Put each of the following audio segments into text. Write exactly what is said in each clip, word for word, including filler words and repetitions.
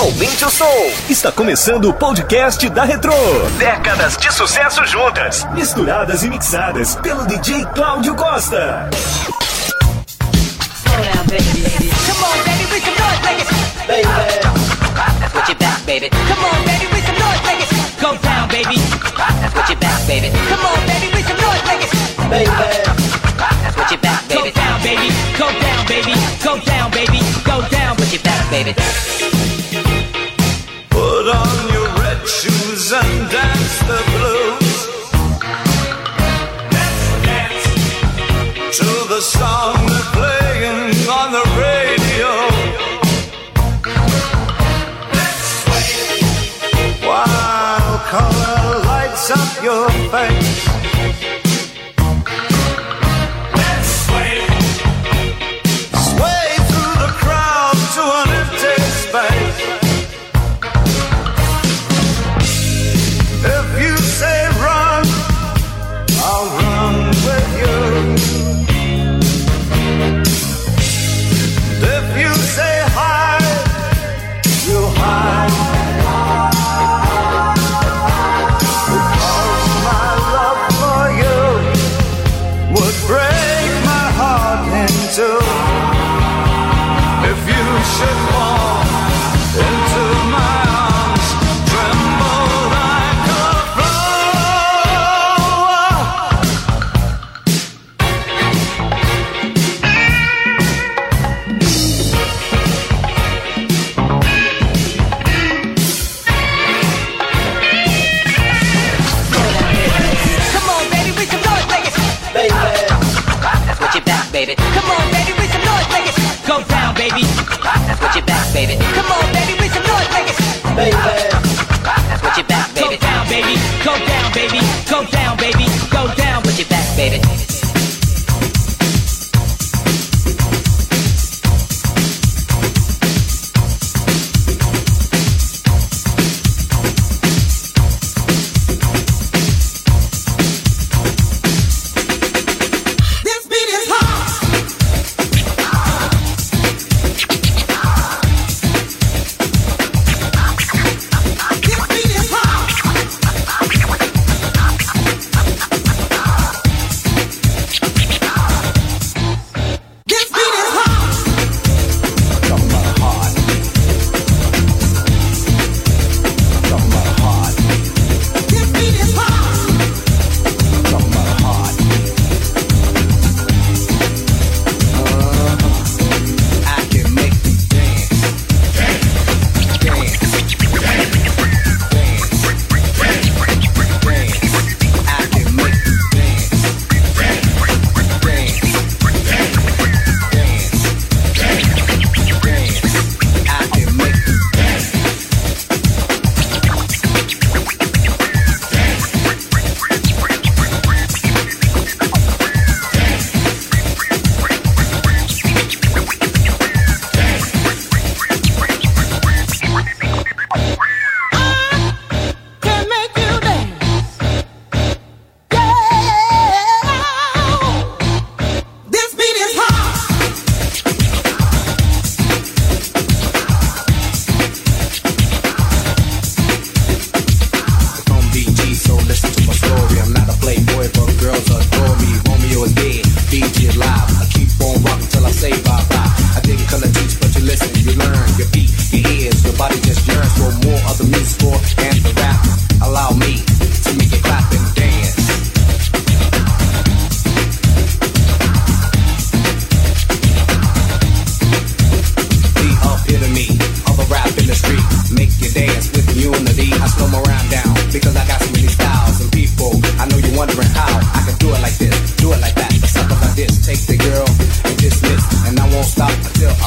Aumente o som. Está começando o podcast da Retro. Décadas de sucesso juntas, misturadas e mixadas pelo D J Cláudio Costa. Put on your red shoes and dance the blues. Dance, dance to the song they're playing on the radio. Let's sway while color lights up your face.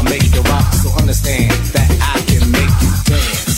Make you rock, so understand that I can make you dance.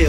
stay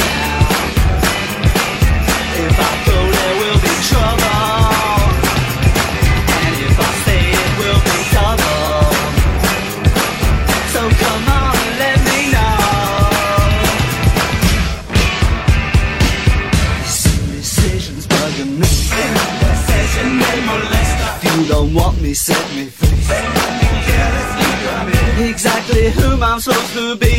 now? If I go there will be trouble. Want me, set me free. Exactly whom I'm supposed to be.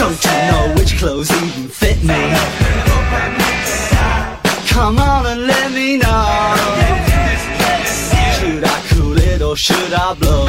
Don't you know which clothes even fit me? Come on and let me know. Should I cool it or should I blow?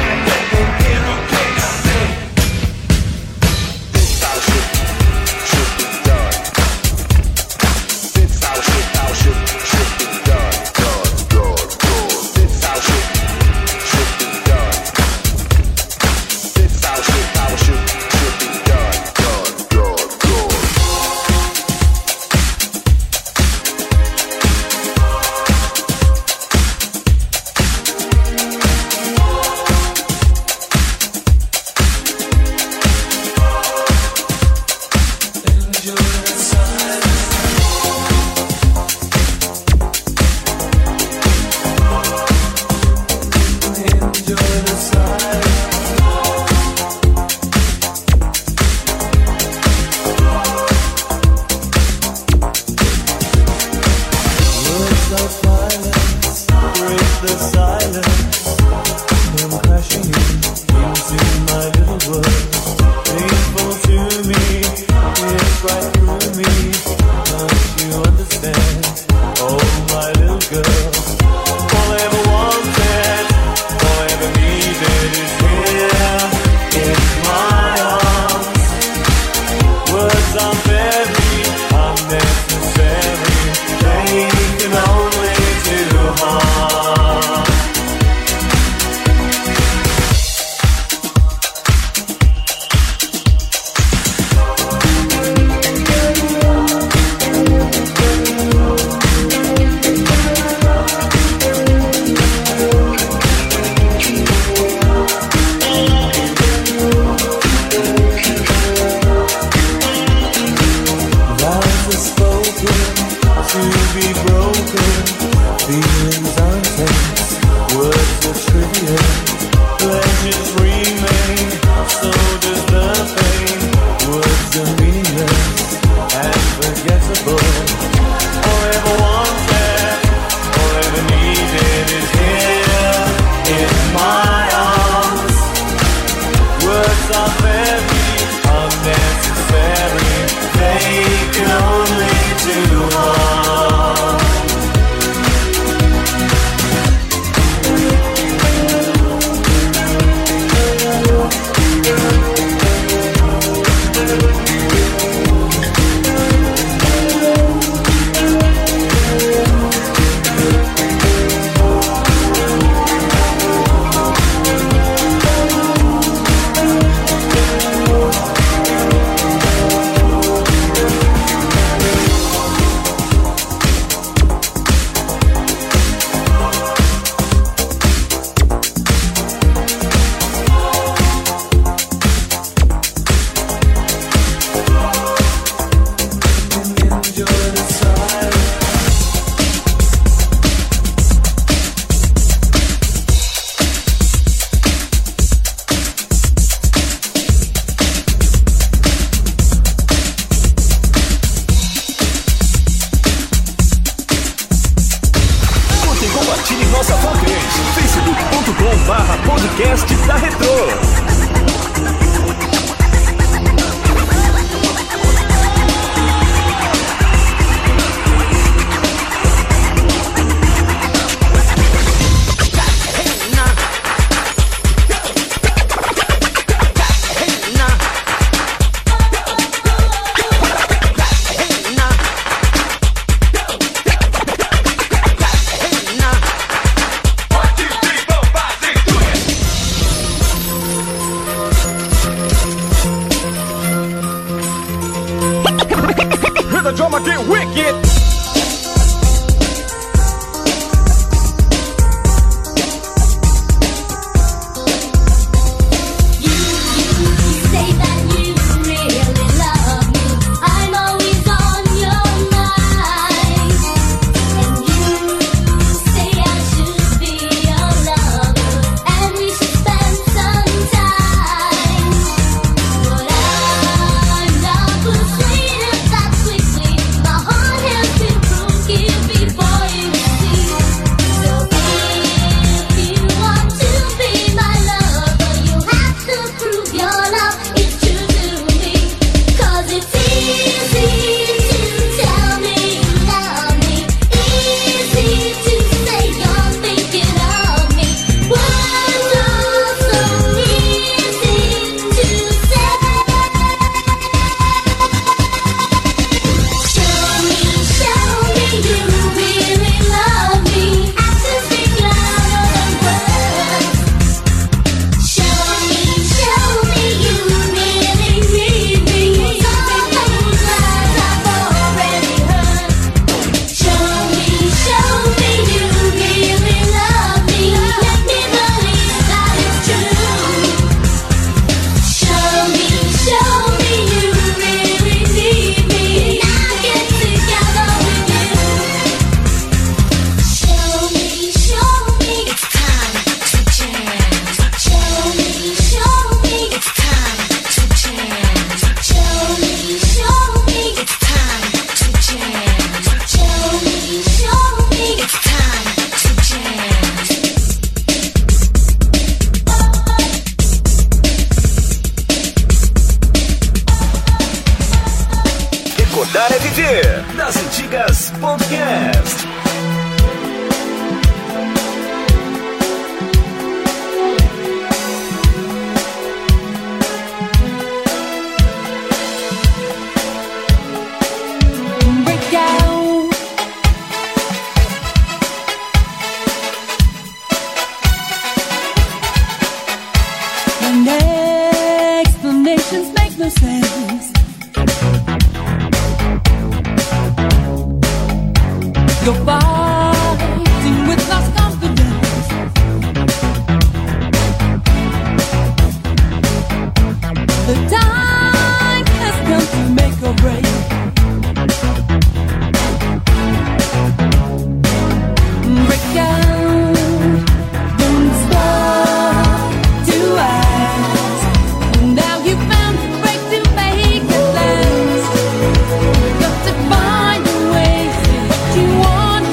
barra podcast da Retro. You want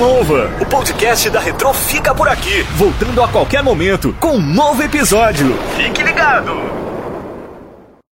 nova. O podcast da Retro fica por aqui, voltando a qualquer momento com um novo episódio. Fique ligado!